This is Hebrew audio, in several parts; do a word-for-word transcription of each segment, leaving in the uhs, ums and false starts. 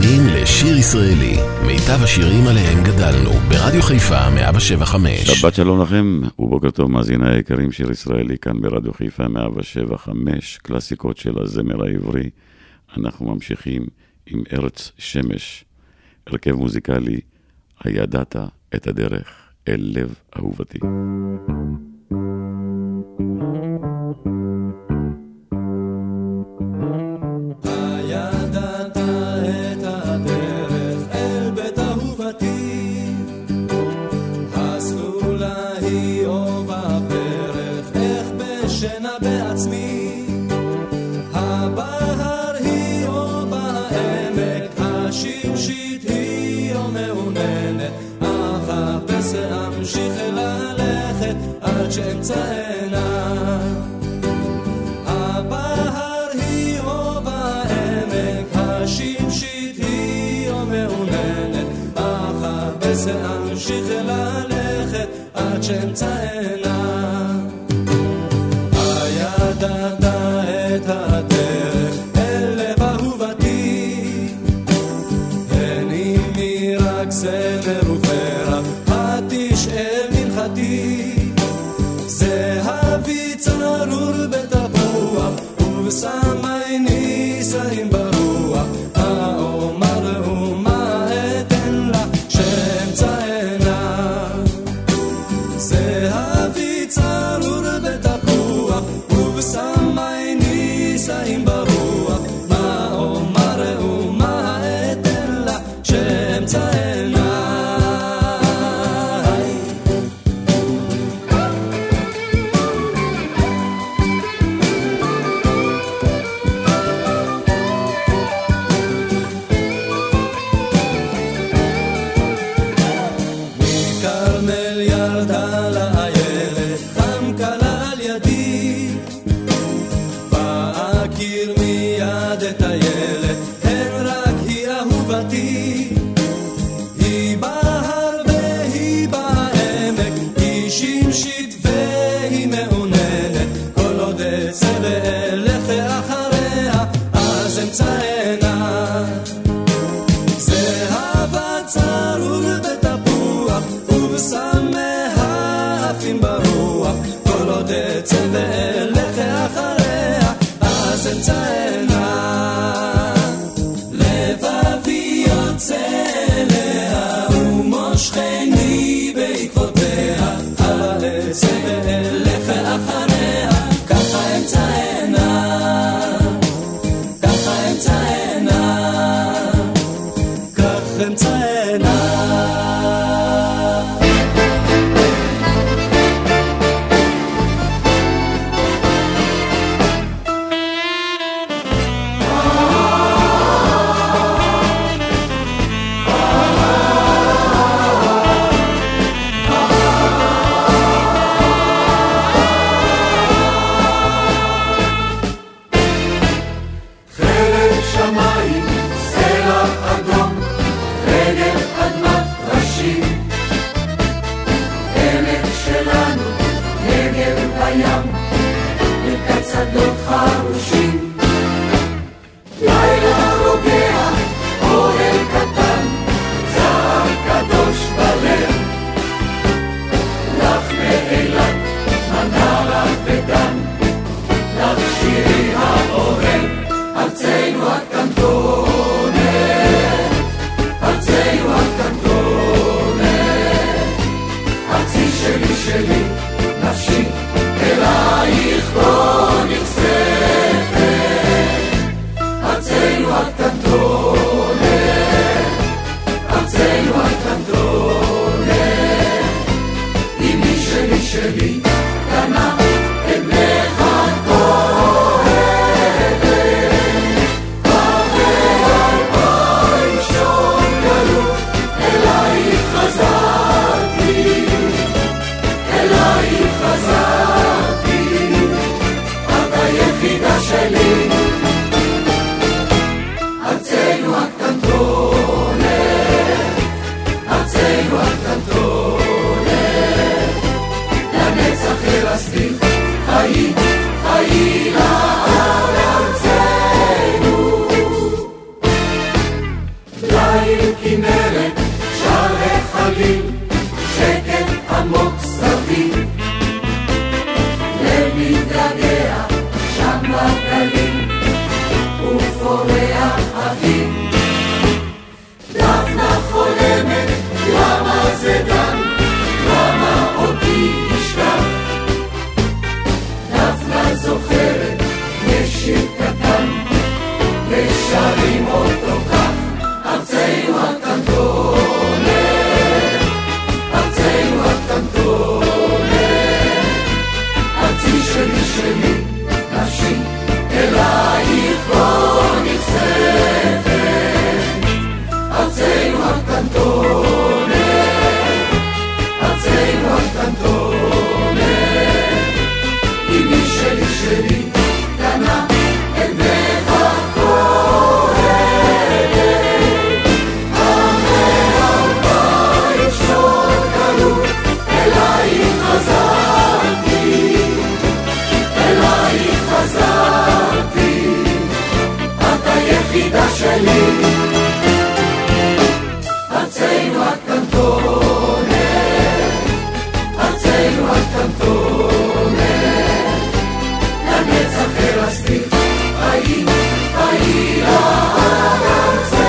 מאזינים לשיר ישראלי, מיטב השירים עליהם גדלנו, ברדיו חיפה מאה שבע חמש. שבת שלום לכם ובוקר טוב מאזיני היקרים, שיר ישראלי כאן ברדיו חיפה מאה שבע חמש, קלאסיקות של הזמר העברי. אנחנו ממשיכים עם ארץ שמש, הרכב מוזיקלי, הידעת את הדרך אל לב אהובתי. כנרת שערי חליל, שקט עמוק סביב, לב מתגעגע שם בגליל ופורח אביב. דפנה חולמת למה זה דן, למה אותי ישכח. דפנה זוכרת יש שיר קטן ושרים אותו כך. ארצנו הקטנטונת, ארצנו הקטנטונת, ארצי שלי שלי נפשי אלייך לא נחשפת. ארצנו הקטנטונת, ארצנו הקטנטונת, אמי שלי שלי קטנה אל בך הכל. יחידה שלי, ארצנו הקטנטונת, ארצנו הקטנטונת, לנצח אל הסתיך, היי, היי לך ארצנו.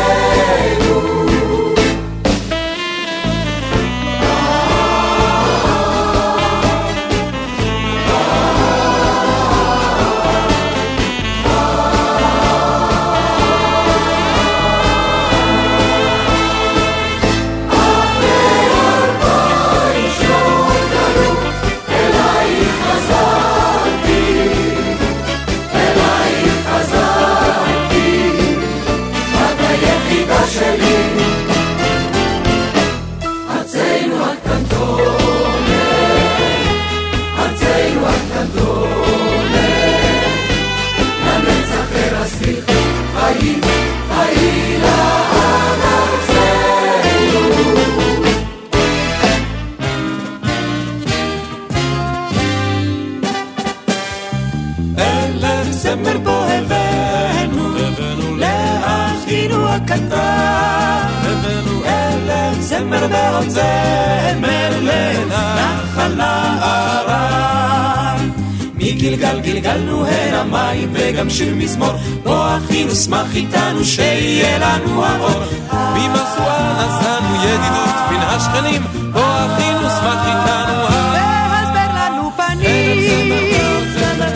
שיר מזמור, בוא אחינו שמח איתנו שיהיה לנו האור. במשואה עשנו ידידות בין השכנים, בוא אחינו שמח איתנו והסבר לנו פנים.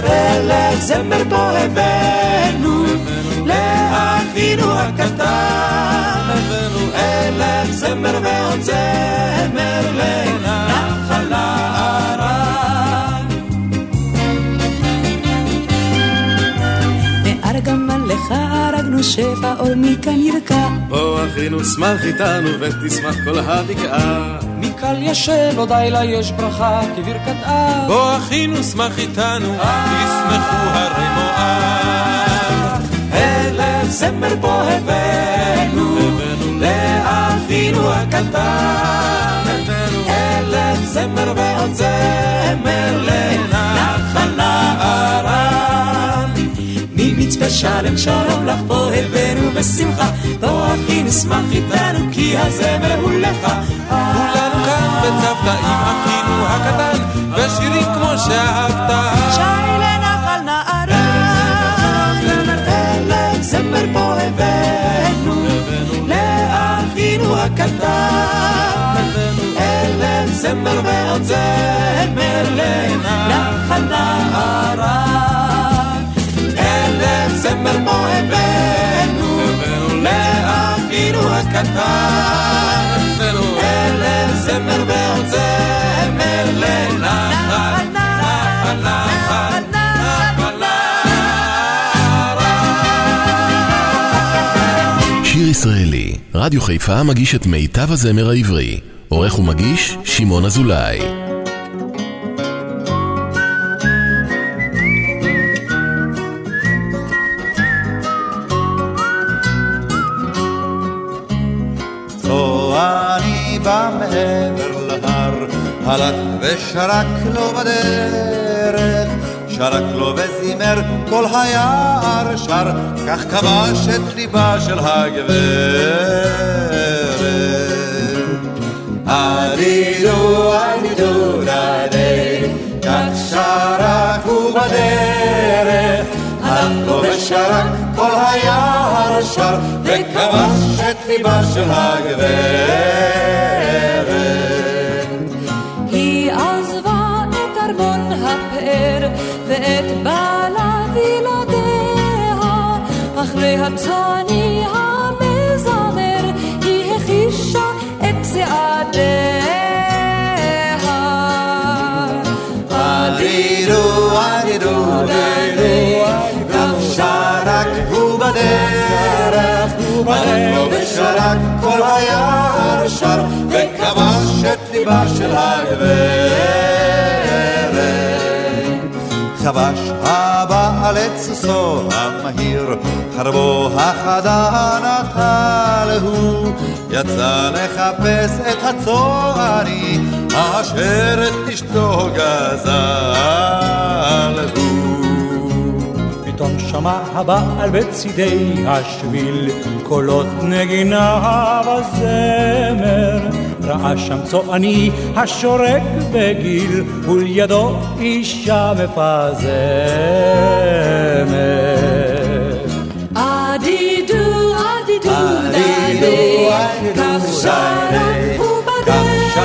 אלף זמר בוא הבאנו לאחינו הקטן, אלף זמר ועוד זמר לנחל הארץ. לך הרגנו שפע עול מכאן ירקע, בוא אחינו שמח איתנו ותשמח כל הבקעה. מקל ישב עוד אילה יש ברכה כברכת אב, בוא אחינו שמח איתנו תשמחו הרי מואב. אלף זמר בוא הבאנו לאחינו הקטן, אלף זמר ועוד זמר לנחל הארץ. מצפה שלם שלום לך פה הבאנו בשמחה, בוא הכי נשמח איתנו כי הזמר הוא לך. כולנו כאן בצוותא עם אחינו הקטן ושירים כמו שאהבת שי לנחל נערן. אלף זמר פה הבאנו לאחינו הקטן, אלף זמר ועוד זמר לנחל נערן. זמר בוא הבאנו לאחינו הקטן, אלף זמר ועוד זמר לנחל נחל נחל נחל נחל. שיר ישראלי, רדיו חיפה מגיש את מיטב הזמר העברי. עורך ומגיש שמעון אזולאי. הלך ושרק לו בדרך, שרק לו וזימר, כל היער שר, כך כבש את ליבה של הגברת. ושרק ובדרך הלך לו ושרק כל היער שר וכבש את ליבה של הגברת. היא עזבה את ארמון הפאר ואת בעלה וילדיה, אחרי הצאני המזמר היא הכישה את צעדיה. ובדרך ושרק כל היער שר וכבש את ליבה של הגברת. כבש הבעל את סוסו המהיר, חרבו החדה נטל הוא, יצא לחפש את הצועני אשר את אשתו גזל הוא. פתאום שמע הבעל בצדי השביל קולות נגינה וזמר, ראה שם צועני השורק בגיל ולידו אישה מפזמת. אדידו אדידו אדידו כבשרק ובדרך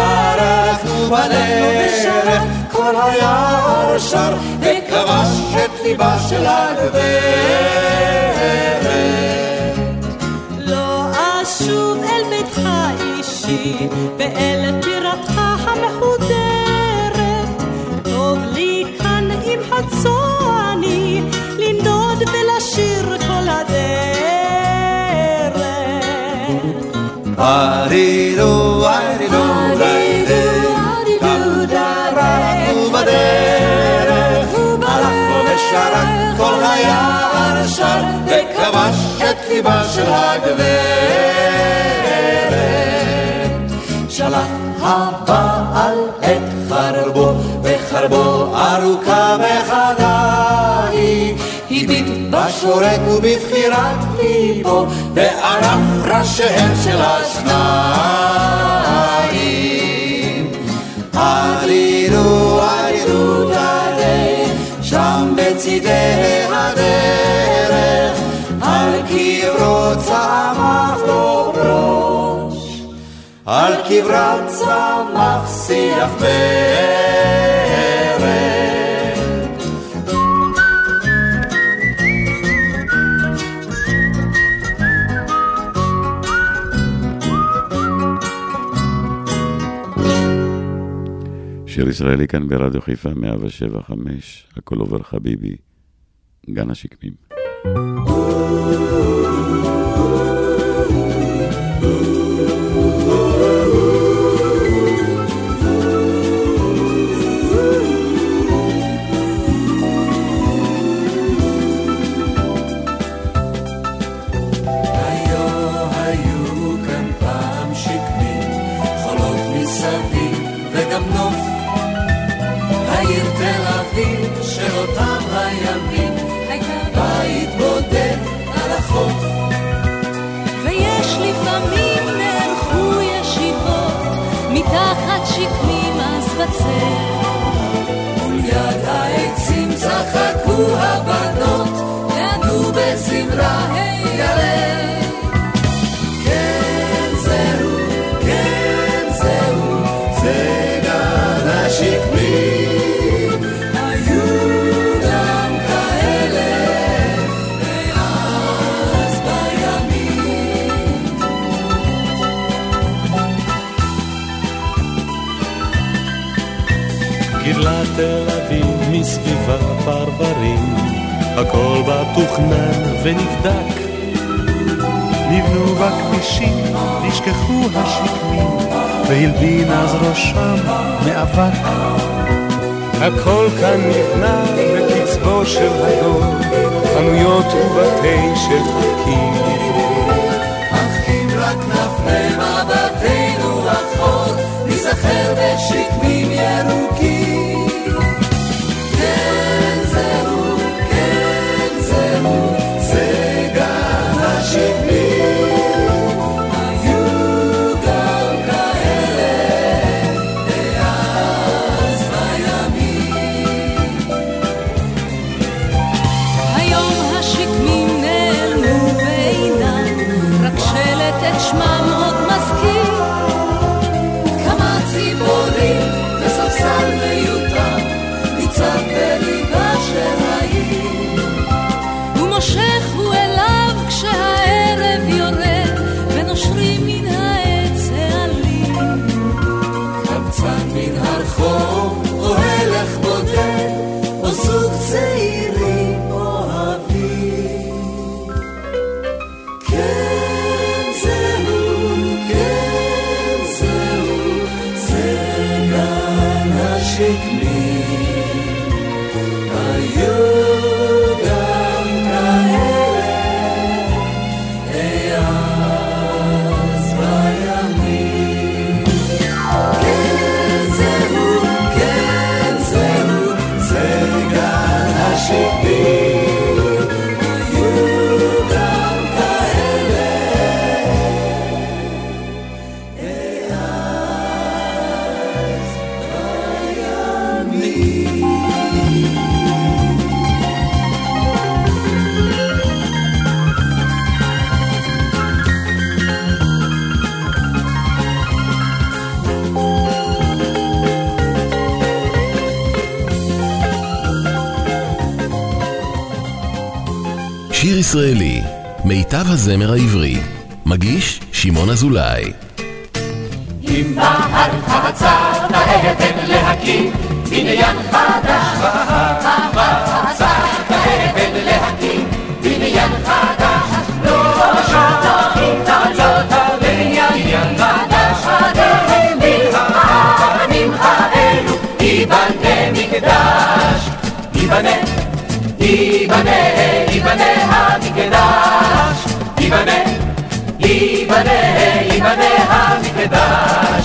כל היער שר וכבש את ליבה של הגברת. לא אשוב אל ביתך אישי ואל פירתך המחודרת, טוב לי כאן עם הצועני לנדוד ולשיר כל הדרך. ארידו ארידו שרק כל היער שר וכבש את ליבה של הגברת. שלח הבעל את חרבו וחרבו ארוכה וחדה היא, הביט בשורק ובבחירת ליבו וערף ראשיהם של השניים. ארירו ארירו שם בצדי הדרך על קברו צמח לו ברוש, על קברה צמח שיח ברך. שיר ישראלי כאן ברדיו חיפה מאה שבע חמש, הכל עובר חביבי, גן השקמים. שאותם הימים בית בודד על החוף, ויש לפעמים נערכו ישיבות מתחת שקמים אז בצל, וליד העצים צחקו הבנות וענו בזמרה הירל. כן זהו, כן זהו, זה גן השקמים. תל אביב מסביבה פרברים, הכל בתוכנן ונבדק, נבנו בכבישים, נשכחו השקמים והלבין אז ראשם מאבק. הכל כאן נבנה בקצבו של הדור, חנויות ובתי של חכים, אך אם רק נפנה מבטנו רחוק נזכר בשקמים ירוקים. Ayuda, caele, te has para mí. שמם עוד מזכיר כמה ציפורים וספסל ויותם ניצב בליבה של העיר ומושך הוא אליו כשהערב יורד ונושרים מן העץ העלים קבצן מן הרחוב או הלך בודד או זוג צעירים שיר ישראלי, מיטב הזמר העברי, מגיש שמעון אזולאי. אם בהר המצב האבן להקים, בניין חדש. בהר המצב האבן להקים, בניין חדש. לא שוכחים תעלות הבניין, בניין חדש. מן האבנים האלו, ייבנה מקדש. ייבנה. ייבנה, ייבנה המקדש ייבנה, ייבנה, ייבנה המקדש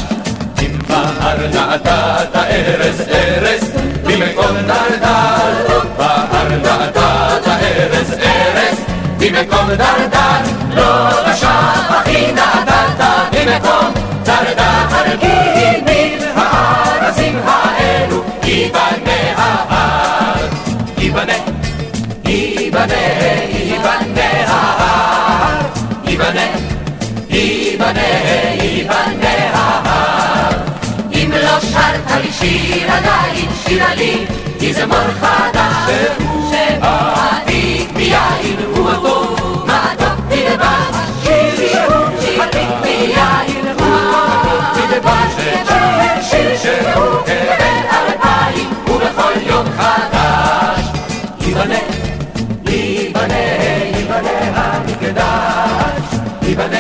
אם בהר נעתת ארז ארז במקום דרדר בהר נעתת ארז ארז במקום דרדר לא לשם הכי נעתת במקום דרדר כי מן הארזים האלו ייבנה ההר ייבנה ייבנה, ייבנה ההר ייבנה, ייבנה, ייבנה ההר אם לא שרת לי שיר עדיין שירה לי כי זה מור חדש שבעתיק מיין הוא הטוב מעטוב תלבש שיר שהוא שעתיק מיין הוא הטוב תלבש שיר שהוא כבן אלפיים ובכל יום חדש ייבנה ייבנה, ייבנה, ייבנה המקדש ייבנה,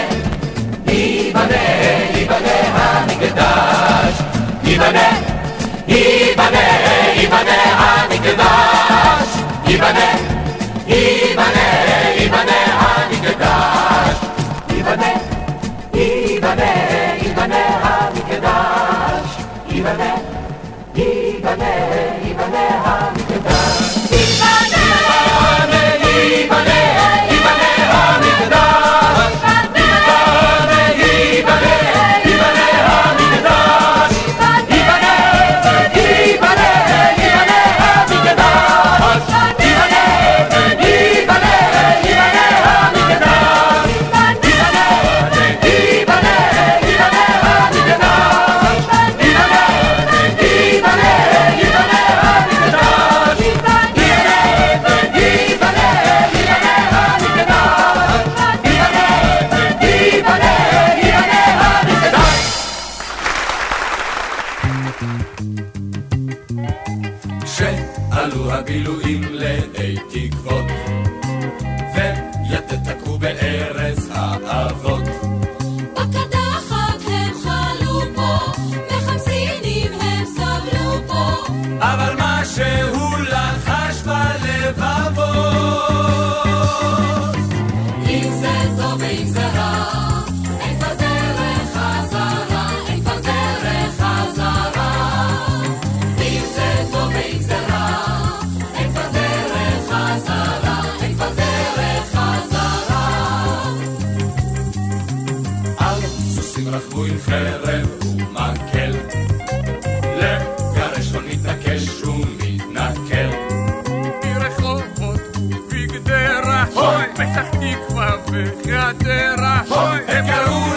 ייבנה, ייבנה המקדש ייבנה, ייבנה, ייבנה המקדש ייבנה, ייבנה, ייבנה המקדש ייבנה, ייבנה, ייבנה המקדש ייבנה, ייבנה, ייבנה המקדש Hey, Carol!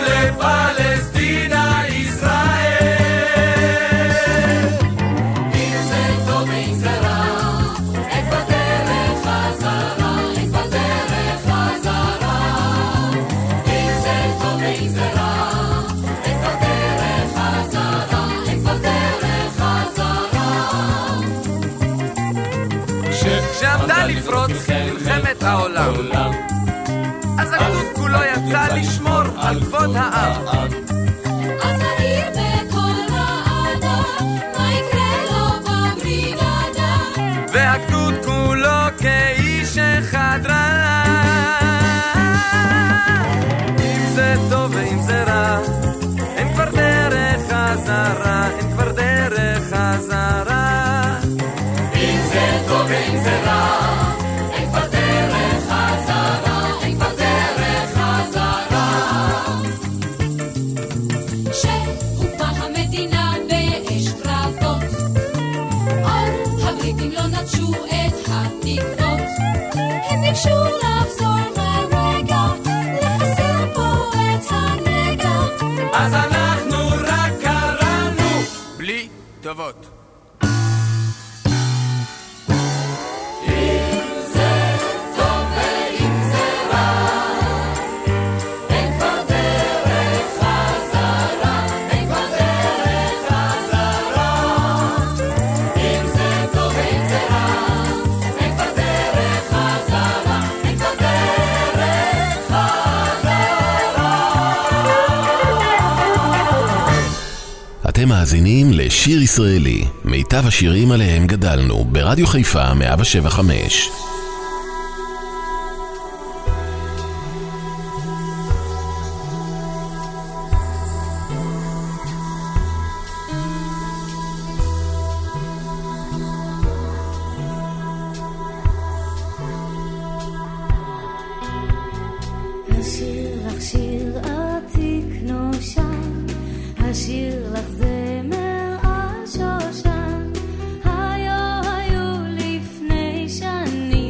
עמדה לפרוץ מלחמת העולם, אז הגדוד כולו יצא לשמור על כבוד העם. אז העיר בקולורדו, מה יקרה לו בבריגדה? והגדוד כולו כאיש אחד רב, אם זה טוב ואם זה רע, אין כבר דרך חזרה, אין כבר דרך חזרה. אם זה טוב ואם זה רע, אין כבר דרך חזרה, אין כבר דרך חזרה. שהוקמה המדינה באש קרבות, עוד הבריטים לא נטשו את התקוות, הם ביקשו לחזור לרגע, לחסר פה את הנגע. אז אנחנו רק קראנו בלי טובות. אתם מאזינים לשיר ישראלי, מיטב השירים עליהם גדלנו, ברדיו חיפה מאה שבע חמש. I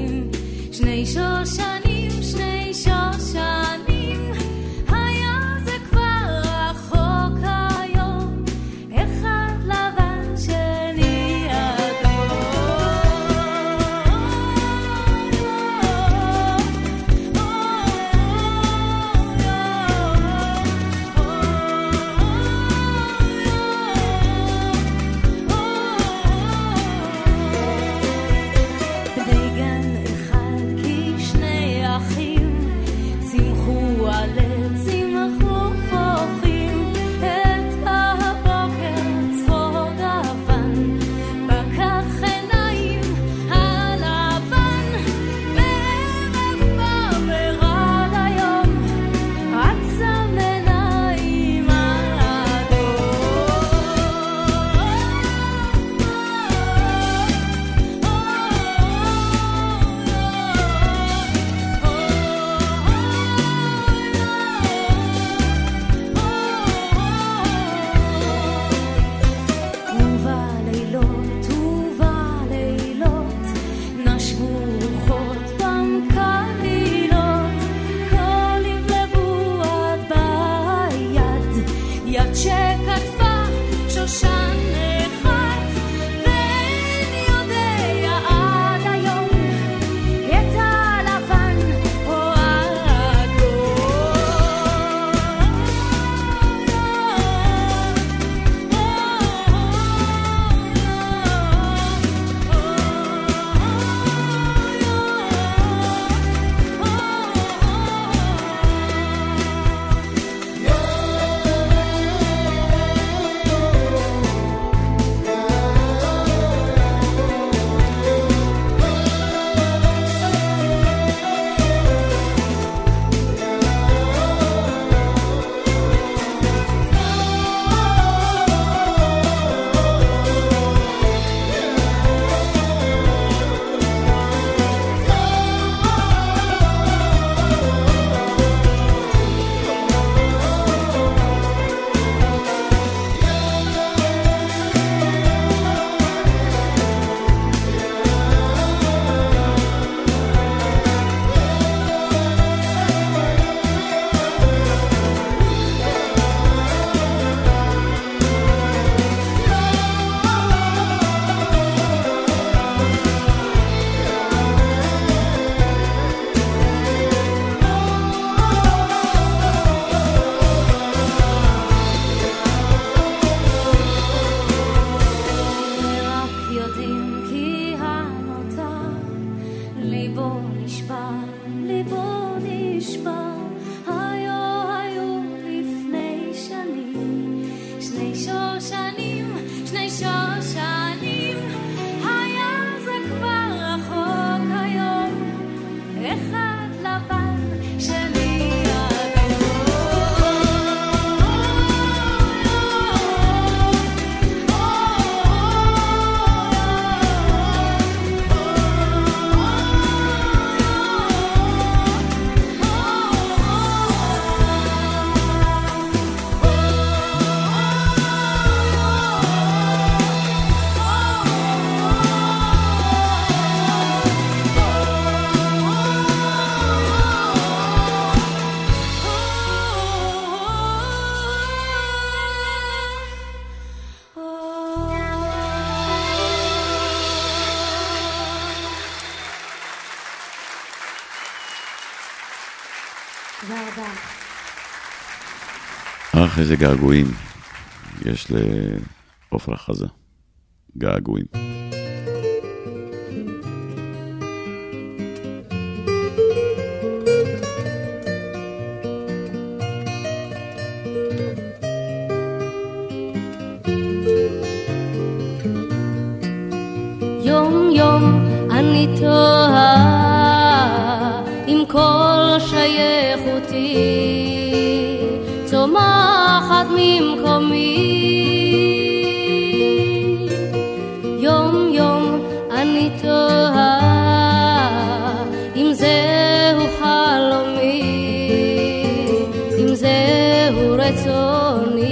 תודה. אך איזה געגועים יש לעופרה חזה. געגועים. יום יום אני תוהה עם כל שייכותי צומחת ממקומי. יום יום אני תוהה אם זהו חלומי, אם זהו רצוני.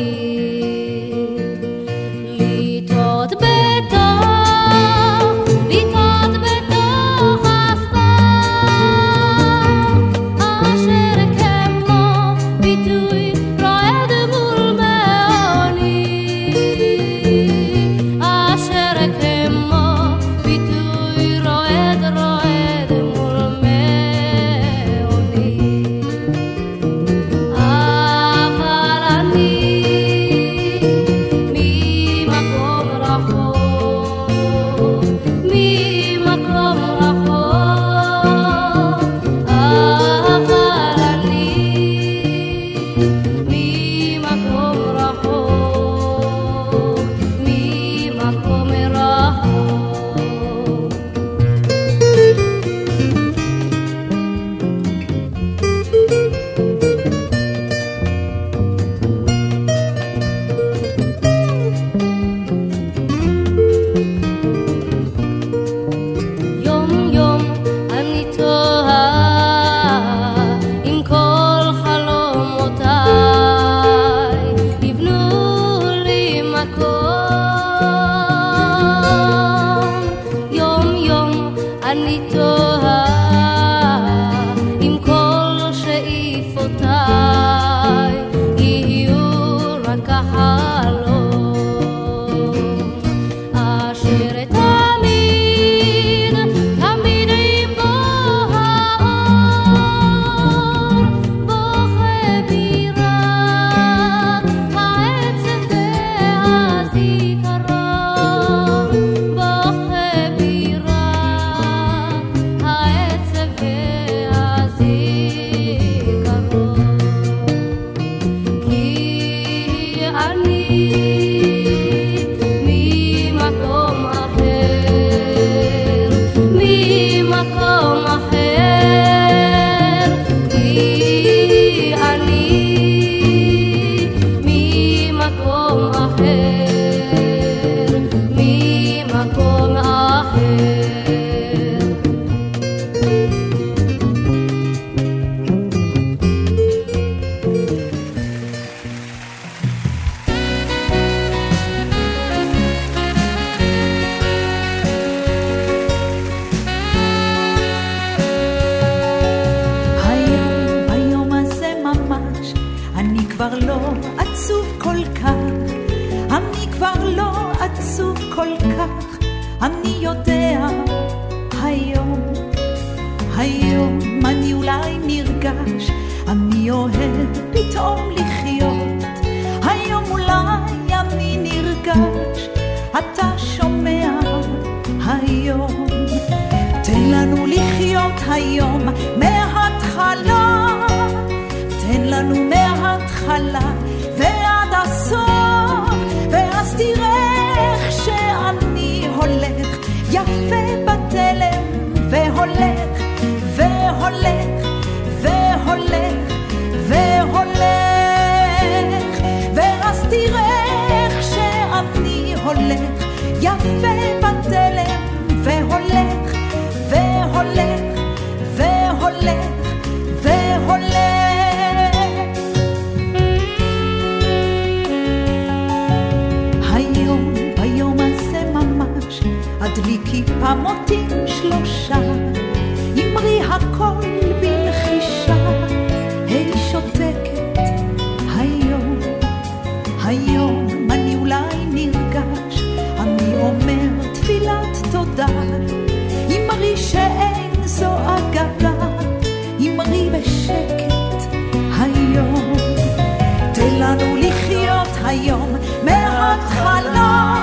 היום מההתחלה,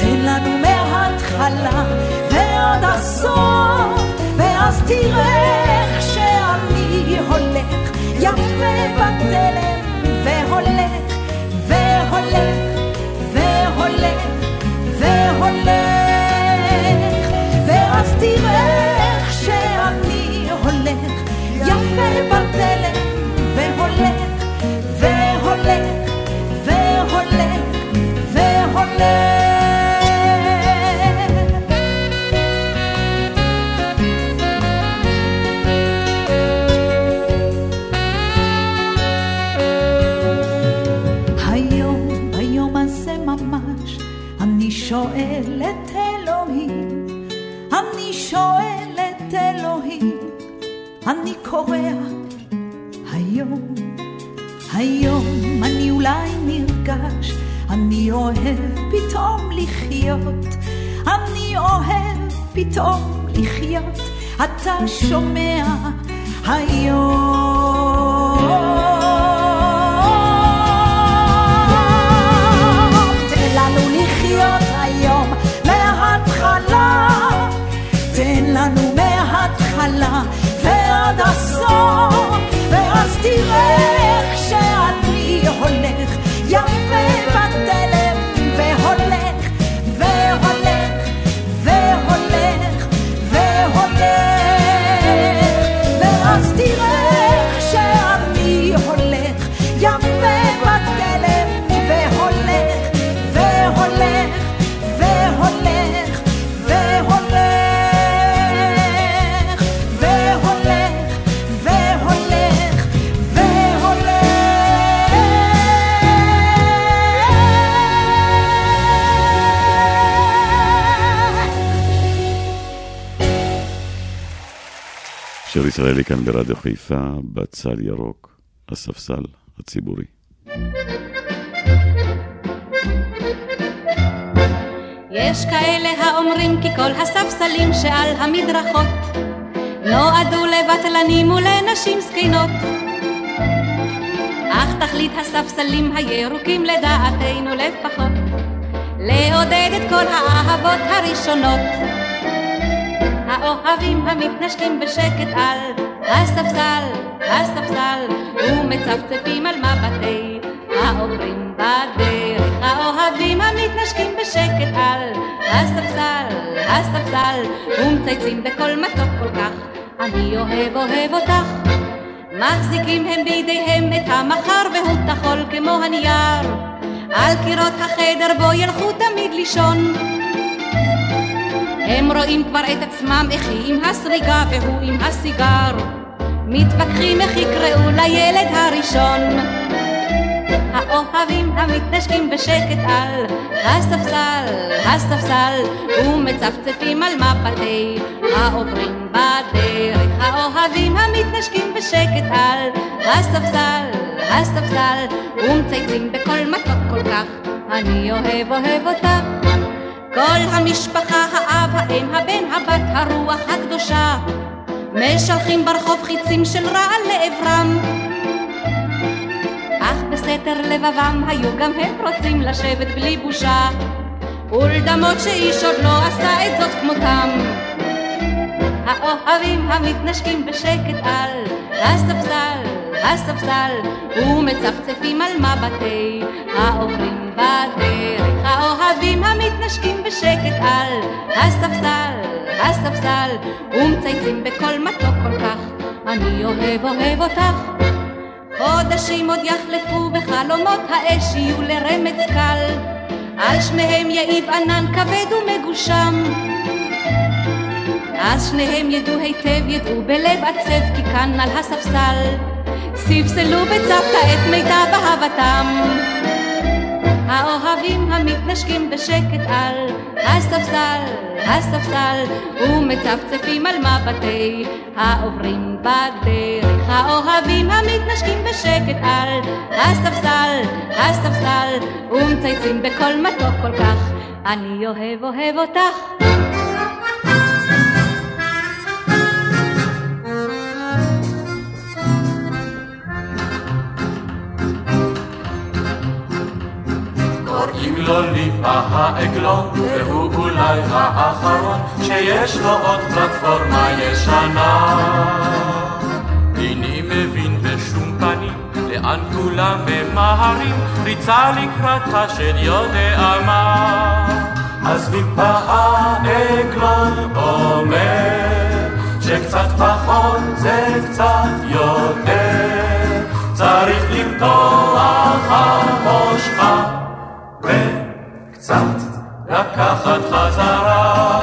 תן לנו מההתחלה ועד הסוף, ואז תראה איך שאני הולך יפה בתלם, והולך והולך והולך והולך, ואז תראה איך שאני הולך יפה בתלם, והולך והולך והולך והולך. היום, היום הזה ממש, אני שואל את אלוהים, אני שואל את אלוהים, אני קורא היום. היום אני אולי נרגש, אני אוהב פתאום לחיות, אני אוהב פתאום לחיות, אתה שומע היום. תן לנו לחיות היום מההתחלה, תן לנו מההתחלה ועד הסוף, ואז תראה שאני הולך יפה בתלם, והולך והולך והולך והולך, ואז תראה שאני הולך יפה בתלם, והולך והולך והולך והולך. שיר ישראלי כאן ברדיו חיפה, בצל ירוק, הספסל הציבורי. יש כאלה האומרים כי כל הספסלים שעל המדרכות נועדו לבטלנים ולנשים זקנות, אך תכלית הספסלים הירוקים לדעתנו לפחות לעודד את כל האהבות הראשונות. האוהבים המתנשקים בשקט על הספסל, הספסל, ומצפצפים על מבטי העוברים בדרך. האוהבים המתנשקים בשקט על הספסל, הספסל, ומצייצים בקול מתוק כל כך, אני אוהב אוהב אותך. מחזיקים הם בידיהם את המחר והוא תחול כמו הנייר, על קירות החדר בו ילכו תמיד לישון. הם רואים כבר את עצמם, איך היא עם הסריגה והוא עם הסיגר, מתווכחים איך יקראו לילד הראשון. האוהבים המתנשקים בשקט על הספסל, הספסל, ומצפצפים על מבטי העוברים בדרך. האוהבים המתנשקים בשקט על הספסל, הספסל, ומצייצים בקול מתוק כל כך, אני אוהב אוהב אותך. כל המשפחה, האב, האם, הבן, הבת, הרוח הקדושה, משלחים ברחוב חיצים של רעל לעברם, אך בסתר לבבם היו גם הם רוצים לשבת בלי בושה ולדמות שאיש עוד לא עשה את זאת כמותם. האוהבים המתנשקים בשקט על הספסל, הספסל, ומצפצפים על מבטי העוברים בדרך. האוהבים המתנשקים בשקט על הספסל, הספסל, ומצייצים בקול מתוק כל כך, אני אוהב אוהב אותך. חודשים עוד יחלפו בחלומות האש יהיו לרמץ קל, על שניהם יעיב ענן כבד ומגושם, אז שניהם ידעו היטב, ידעו בלב עצב, כי כאן על הספסל ספסלו בצוותא את מיטב אהבתם. האוהבים המתנשקים בשקט על הספסל, הספסל, ומצפצפים על מבטי העוברים בדרך. האוהבים המתנשקים בשקט על הספסל, הספסל, ומצייצים בקול מתוק כל כך, אני אוהב אוהב אותך. אם לא ליפה העגלון, והוא אולי האחרון שיש לו עוד פלטפורמה ישנה. איני מבין בשום פנים לאן כולם ממהרים, ריצה לקראת השד יודע מה. אז ליפה העגלון אומר שקצת פחות זה קצת יותר, צריך למתוח המושכה וקצת לקחת חזרה.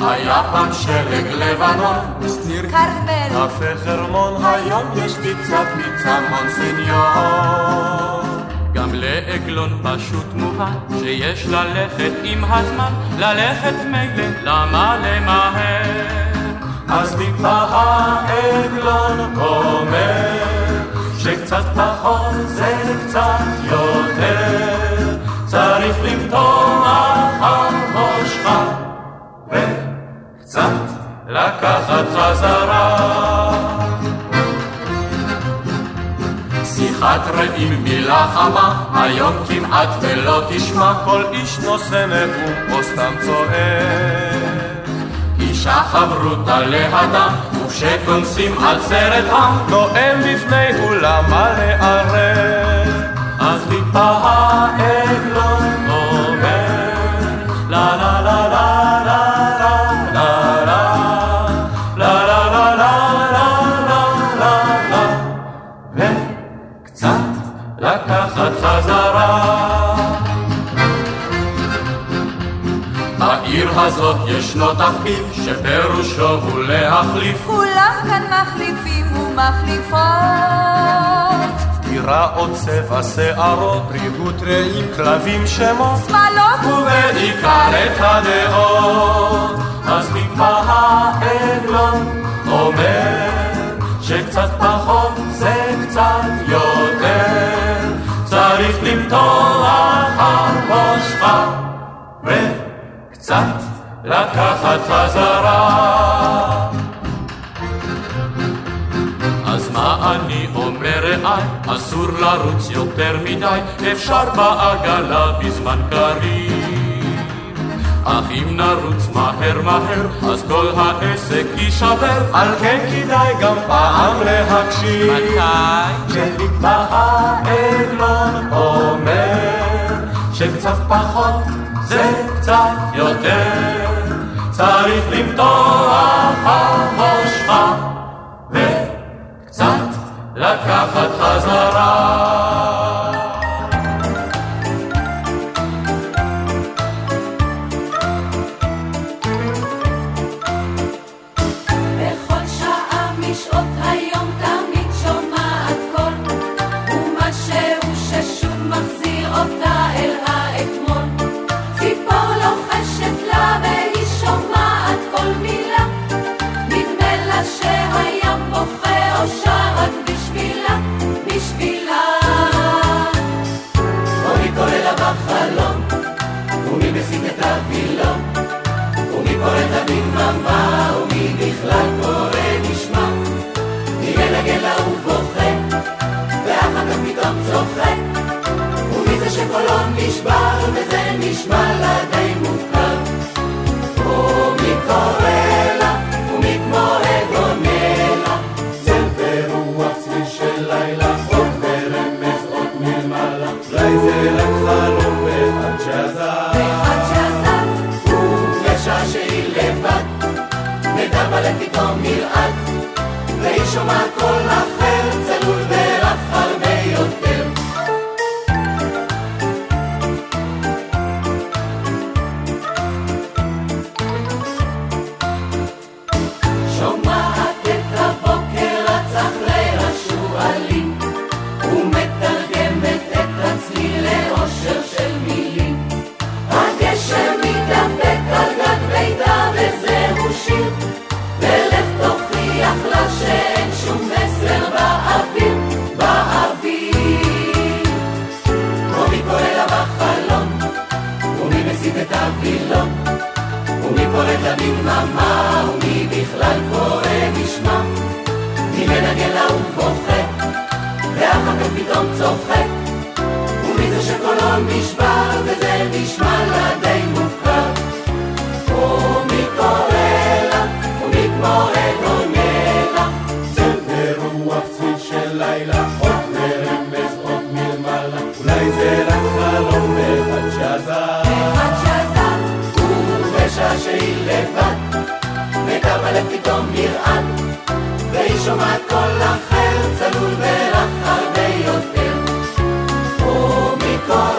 היה פעם שלג לבנון, סניר קרמל, הפך הרמון, היום יש לי קצת מצע מונסניור. גם לעגלון פשוט מובן שיש ללכת עם הזמן, ללכת מילא, למה למהר? אז טיפה העגלון אומר שקצת פחות זה קצת יותר, צריך למתוח המושכה וקצת לקחת חזרה. שיחת רעים מילה חמה היום כמעט ולא תשמע, כל איש נושא נאום או סתם צועק. אישה חברותה לאדם וכשכונסים על סרט עם, נואם לפני אולם הערב. אז טיפה העגלון אומר לה לה לה לה לה לה לה לה לה לה לה לה לה, וקצת לקחת חזרה. בעיר הזאת ישנו תחביב שפירושו הוא להחליף, כולם כאן מחליפים ומחליפות, דירה או צבע שערות, ריהוט רעים, כלבים שמות, שמלות ובעיקר את הדעות. אז טיפה העגלון אומר שקצת פחות זה קצת יותר, צריך למתוח המושכה ו... קצת לקחת חזרה. אז מה אני אומר רעי? אסור לרוץ יותר מדי, אפשר בעגלה בזמן קריב, אך אם נרוץ מהר מהר אז כל העסק יישבר, על כן כדאי גם פעם להקשיב. מתי? כשליפה העגלון אומר שקצת פחות זה קצת יותר, צריך למתוח המושכה וקצת לקחת חזרה. בכל שעה משעות היום תמיד שומעת קול, ומשהו ששוב מחזיר אותה אל האתמול. ממה ומי בכלל קורא נשמע, מגלגל לה ובוכה ואחר כך פתאום צוחק, ומי זה שקולו נשבר וזה נשמע לה די מוכר. ומי קורא לה ומי כמוה גונה לה, צל ברוח צליל של לילה, עוד ברמז עוד מלמעלה, אולי זה רק חלום אחד שעזר אבל פתאום נרעד, והיא שומעת קול אחר, צלול ורף הרבה יותר. שומעת את הבוקר רץ אחרי השועלים, ומתרגמת את הצליל לאושר של מילים. הגשם מתדפק על גג ביתה וזהו שיר, שאין שום מסר באוויר, באוויר. ומי קורא לה בחלום, ומי מסיט את הווילון, ומי קוראת לה בדממה, ומי בכלל קורא נשמע, מי מנגן לה ובוכה ואחר כך פתאום צוחק, של לילה, עוד מרמז, עוד מלמעלה, אולי זה רק חלום אחד שעזר, אחד שעזר, ובשעה שהיא לבד, וגם הלב פתאום נרעד, והיא שומעת קול אחר, צלול ולך הרבה יותר, ומי קורא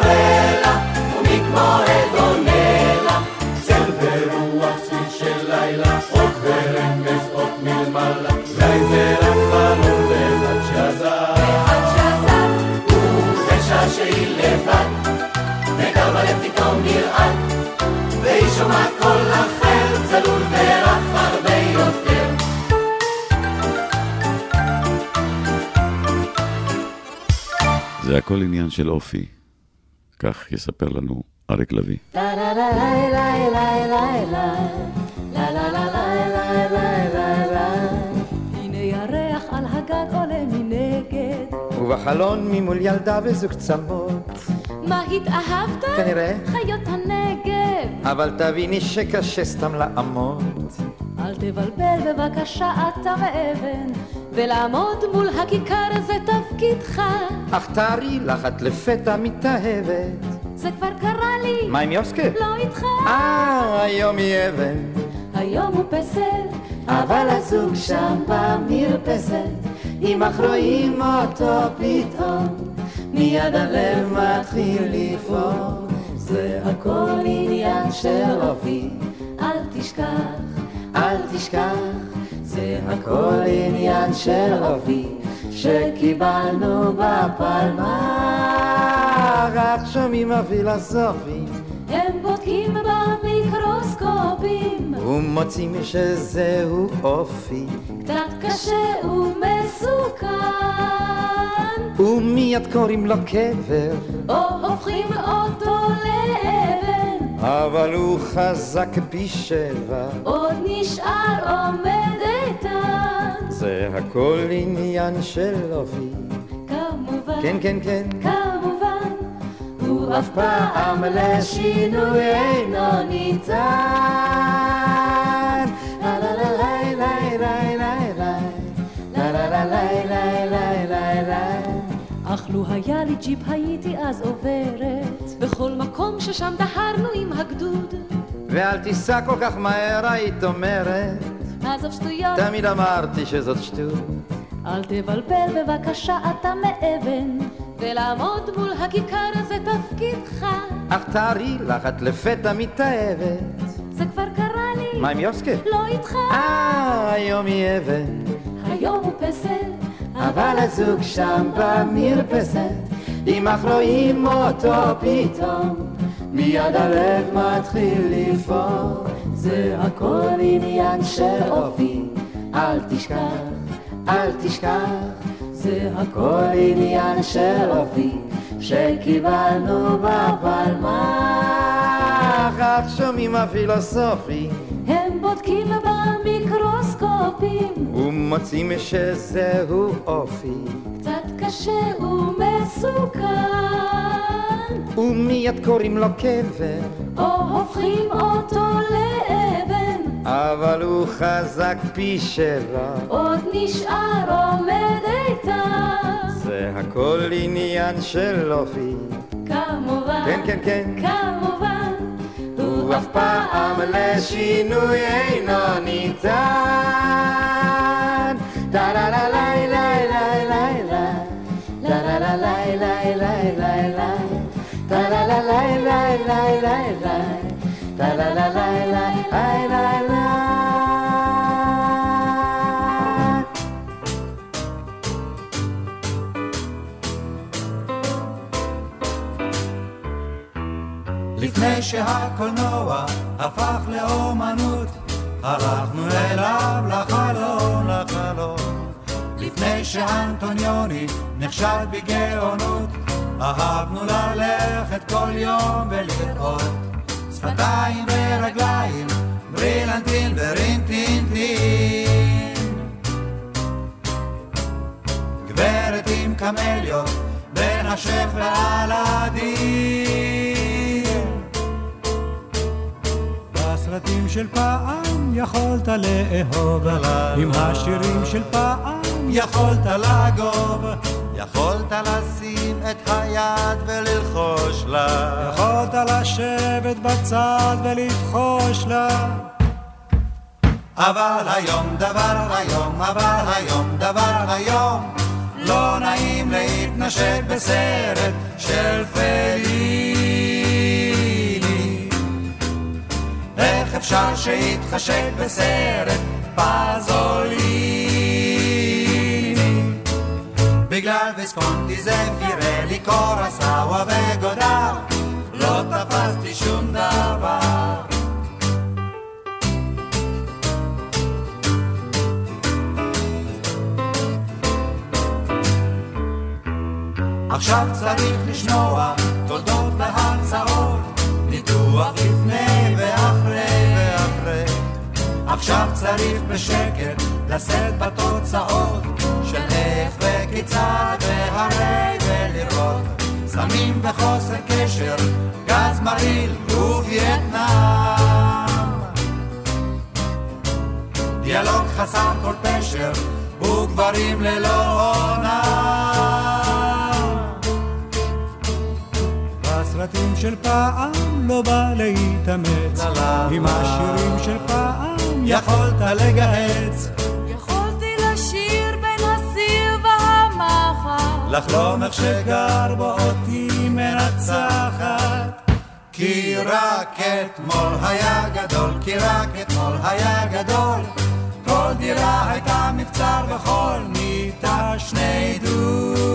לה, ומי כמו עד עונה לה, צל ברוח צליל של לילה, עוד מרמז, עוד מלמעלה, אולי זה רק חלום שהיא לבד, וגם הלב פתאום נרעד, והיא שומעת קול אחר, צלול ורח הרבה יותר. זה הכל עניין של אופי, כך יספר לנו אריק לוי. בחלון ממול ילדה וזוג צמות. מה התאהבת? כנראה חיות הנגב. אבל תביני שקשה סתם לעמוד. אל תבלבל בבקשה אתה ואבן, ולעמוד מול הכיכר זה תפקידך. אך תארי לך את לפתע מתאהבת. זה כבר קרה לי. מה עם יוסקה? לא איתך. אה, היום היא אבן. היום הוא פסל, אבל הזוג שם במרפסת. אם אך רואים אותו פתאום, מיד הלב מתחיל לפעור. זה הכל עניין של אופי, אל תשכח, אל תשכח. זה הכל עניין של אופי, שקיבלנו בפלמ"ח. רק שומעים הפילוסופים, הם בודקים במיקרוסקופים, ומוצאים שזהו אופי, קצת קשה ומסוכן, ומיד קוראים לו קבר, או הופכים אותו לאבן. אבל הוא חזק פי שבע, עוד נשאר עומד איתן. זה הכל עניין של אופי, כמובן, כן כן כן, כמובן. הוא אף פעם לשינוי אינו ניתן. לה לה לה לה לה לה אך לו היה לי ג'יפ הייתי אז עוברת בכל מקום ששם דהרנו עם הגדוד. ואל תיסע כל כך מהר היית אומרת, עזוב שטויות, תמיד אמרתי שזאת שטות. אל תבלבל בבקשה אתה מאבן, ולעמוד מול הכיכר זה תפקידך. אך תארי לך את לפתע מתאהבת. זה כבר קרה לי. מה עם יוסקה? לא איתך. אה, היום היא אבן, היום הוא פסל, אבל הזוג שם במרפסת. אם אך רואים אותו פתאום, מיד הלב מתחיל לפעור. זה הכל עניין של אופי, אל תשכח, אל תשכח. זה הכל עניין של אופי, שקיבלנו בפלמ"ח. כך שומעים הפילוסופים, הם בודקים במיקרוסקופים, ומוצאים שזהו אופי, קצת קשה ומסוכן, ומיד קוראים לו קבר, או הופכים אותו לאבן. אבל הוא חזק פי שבע, עוד נשאר עומד איתן. זה הכל עניין של אופי, כמובן, כן כן כן, כמובן. הוא אף פעם לשינוי אינו ניתן. דה לה לה לה לה לה לה לה לה לה לה לה לה לה דה לה לה לה לה לה לה לה דה לה לה לה לה לה לה. לפני שהקולנוע הפך לאומנות, הלכנו אליו לחלום, לחלום. לפני שאנטוניוני נכשל בגאונות, אהבנו ללכת כל יום ולראות. שפתיים ורגליים, ברילנטין ורינטינטין, גברת עם קמליות, בין השף והלדים. סרטים של פעם יכולת לאהוב, עם השירים של פעם יכולת לגוב, יכולת לשים את היד וללחוש לה, יכולת לשבת בצד ולבחוש לה, אבל היום דבר היום, אבל היום דבר היום, לא נעים להתנשק בסרט של פליני. איך אפשר שיתחשק בסרט פזוליני? בגלל ויסקונטי זה פירלי, קורסאווה וגודר, לא תפסתי שום דבר. עכשיו צריך לשמוע תולדות והצעות, ניתוח לפני ואחרי ואחרי. עכשיו צריך בשקט לשאת בתוצאות של איך וכיצד והרי, ולראות סמים וחוסר קשר, גז מרעיל ווייטנאם, דיאלוג חסר כל פשר וגברים ללא עונה, הסרטים של פעם לא בא להתאמץ, עם השירים של פעם יכולת לגהץ, יכולתי לשיר בין הסיר והמחר, לחלום איך שגר בו אותי מרצחת, כי רק אתמול היה גדול, כי רק אתמול היה גדול, כל דירה הייתה מבצר וכל מיטה שני דונם,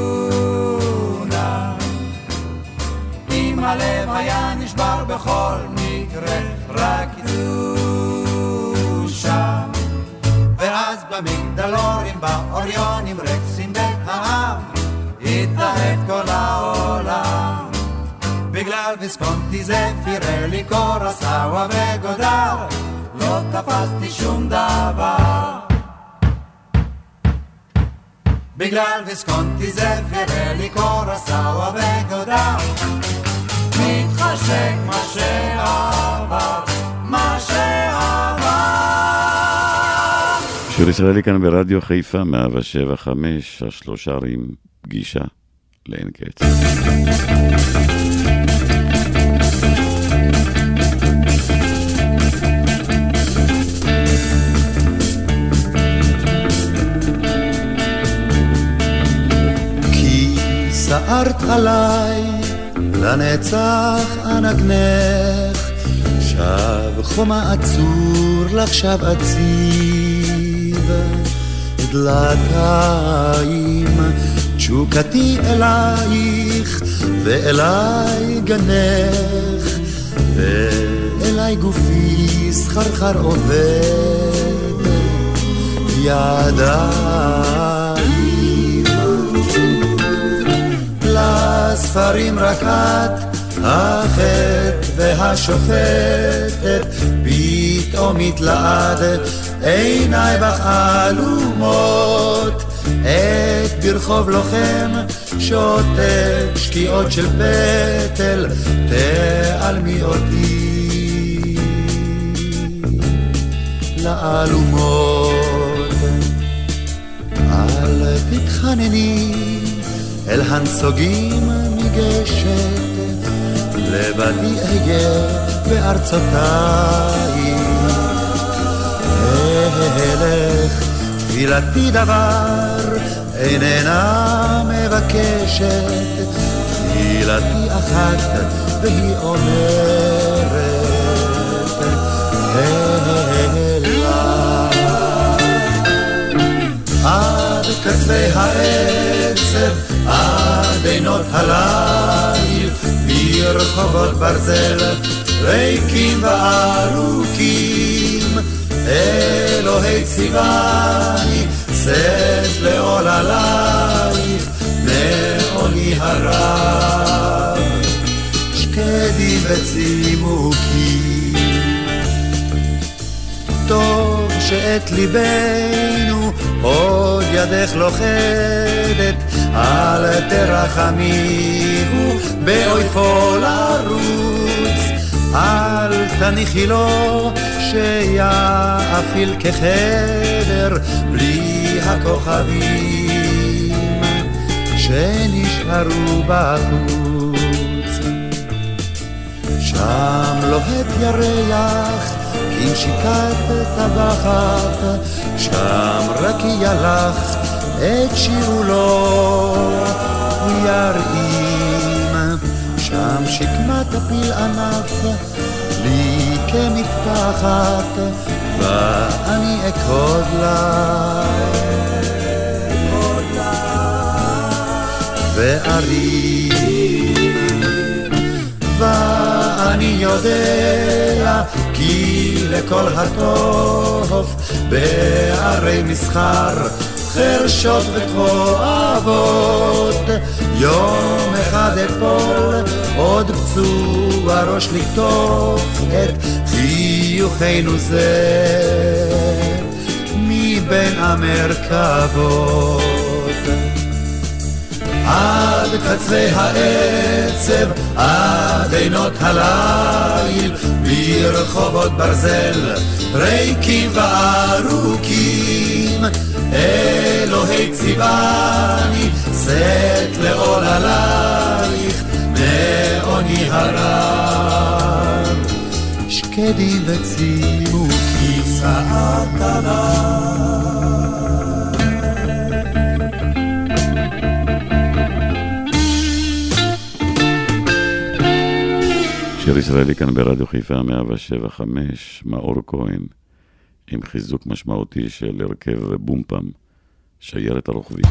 אם הלב היה נשבר בכל מקרה רק דושה. ואז במגדלורים, באוריונים, רקסים בית העם, התאהב כל העולם, בגלל ויסקונטי זה פירלי, קורסאווה וגודר, לא תפסתי שום דבר. בגלל ויסקונטי זה פירלי, קורסאווה וגודר, מתחשק מה שעבר, מה שעבר. שיר ישראלי כאן ברדיו חיפה מאה שבע חמש, השלושה ערים, פגישה לאין קץ. כי סערת עליי לנצח ענגנך, שב חומה עצור לך, שב עציב דלתיים, תשוקתי אלייך ואליי גנך, ואליי גופי סחרחר עובד ידיים, לה ספרים רק את, החטא והשופטת, פתאום התלעדת, עיניי בחלומות, את ברחוב לוחם, שוטט שקיעות של פטל, תעלמי אותי לעלומות, אל תתחנני אל הנסוגים ניגשת, לבדי אהיה בארצותיי, אלך תפילתי דבר איננה מבקשת, תפילתי אחת והיא אומרת אלה, עד קצה העצב, עד עינות הליל, ברחובות ברזל ריקים וארוכים, אלוהי ציווני שאת לעול עלייך, מעוני הרב שקדי וצימוקי, טוב שאת ליבנו עוד ידך לוחדת, אל תרחמיו באויפו לרוץ, אל תניחי לו שיאפיל כחדר בלי הכוכבים שנשארו בחוץ. שם לוהט ירח עם שיקת טבחת, שם רקיע לך את שיעולו וירעים, שם שקמת הפיל ענף לי כמטפחת, ואני אקוד לה וערים, ואני יודע כי לכל הטוב בערי מסחר חרשות וכואבות, יום אחד אפול עוד פצוע ראש לקטוף את חיוכנו זה מבין המרכבות. עד קצה העצב, עד עינות הליל, ברחובות ברזל ריקים וארוכים, אלוהי ציווני שאת לעול עלייך מעוני הרב שקדים וצימו כיסאת עליו. שיר ישראלי כאן ברדיו חיפה מאה שבע נקודה חמש, מאור כהן עם חיזוק משמעותי של הרכב בומפם, שיירת הרוכבי.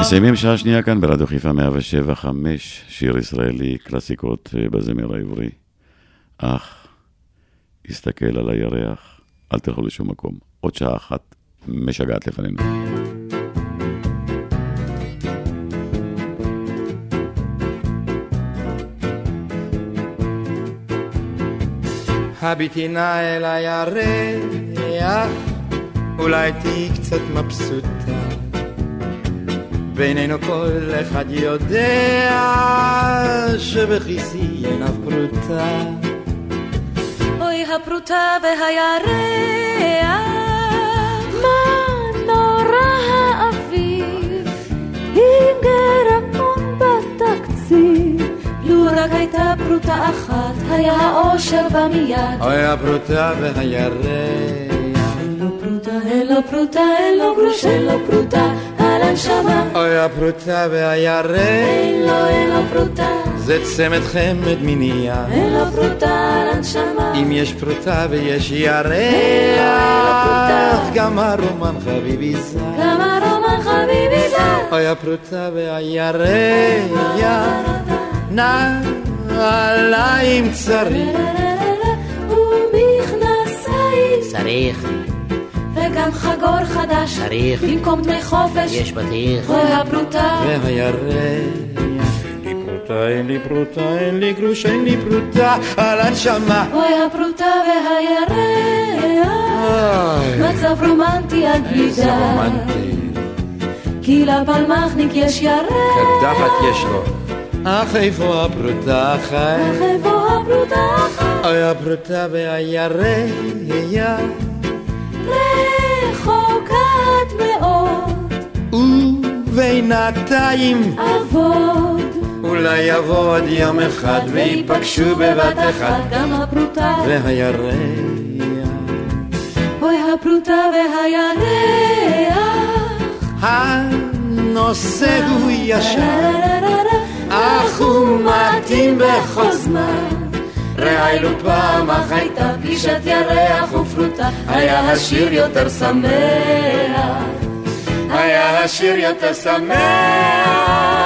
מסיימים שעה שנייה כאן ברדיו חיפה מאה שבע נקודה חמש, שיר ישראלי, קלאסיקות בזמר העברי. אך, הסתכל על הירח, אל תלכו לשום מקום. עוד שעה אחת משגעת לפנינו. הביטי נא אל הירח, אולי תהי קצת מבסוטה, בינינו כל אחד יודע שבכיסי אין אף פרוטה. אוי הפרוטה והירח, מה נורא האביב, אם גרקון בתקציב, לו רק הייתה פרוטה אחת, היה האושר במיד. אוי הפרוטה והירח, אין לו פרוטה, אין לו גרוש, אין לו פרוטה על הנשמה. אוי הפרוטה והירח, אין לו, אין לו פרוטה, זה צמד חמד מנייה, אין לו פרוטה על הנשמה. אם יש פרוטה ויש ירח, גם הרומן חביבי זה, גם הרומן חביבי זה. אוי הפרוטה והירח, נע עליים צריך ומכנסיים צריך, וגם חגור חדש צריך, במקום דמי חופש יש בטיח. אוי הפרוטה והירח, אין לי פרוטה, אין לי פרוטה, אין לי גרוש, אין לי פרוטה על הנשמה. אוי הפרוטה והירח, מצב רומנטי עד בלידה, כי לפלמחניק יש ירח, קדחת יש לו, אך איפה הפרוטה החי, אך איפה הפרוטה החי. אוי הפרוטה והירח, רחוקת מאוד, ובינתיים עבוד, אולי יבוא עוד יום אחד ויפגשו בבת אחת, גם הפרוטה והירח. אוי הפרוטה והירח, הנושא הוא ישר, אך הוא מתאים בכל זמן. ראינו פעם אך הייתה פגישת ירח ופרוטה, היה השיר יותר שמח, היה השיר יותר שמח.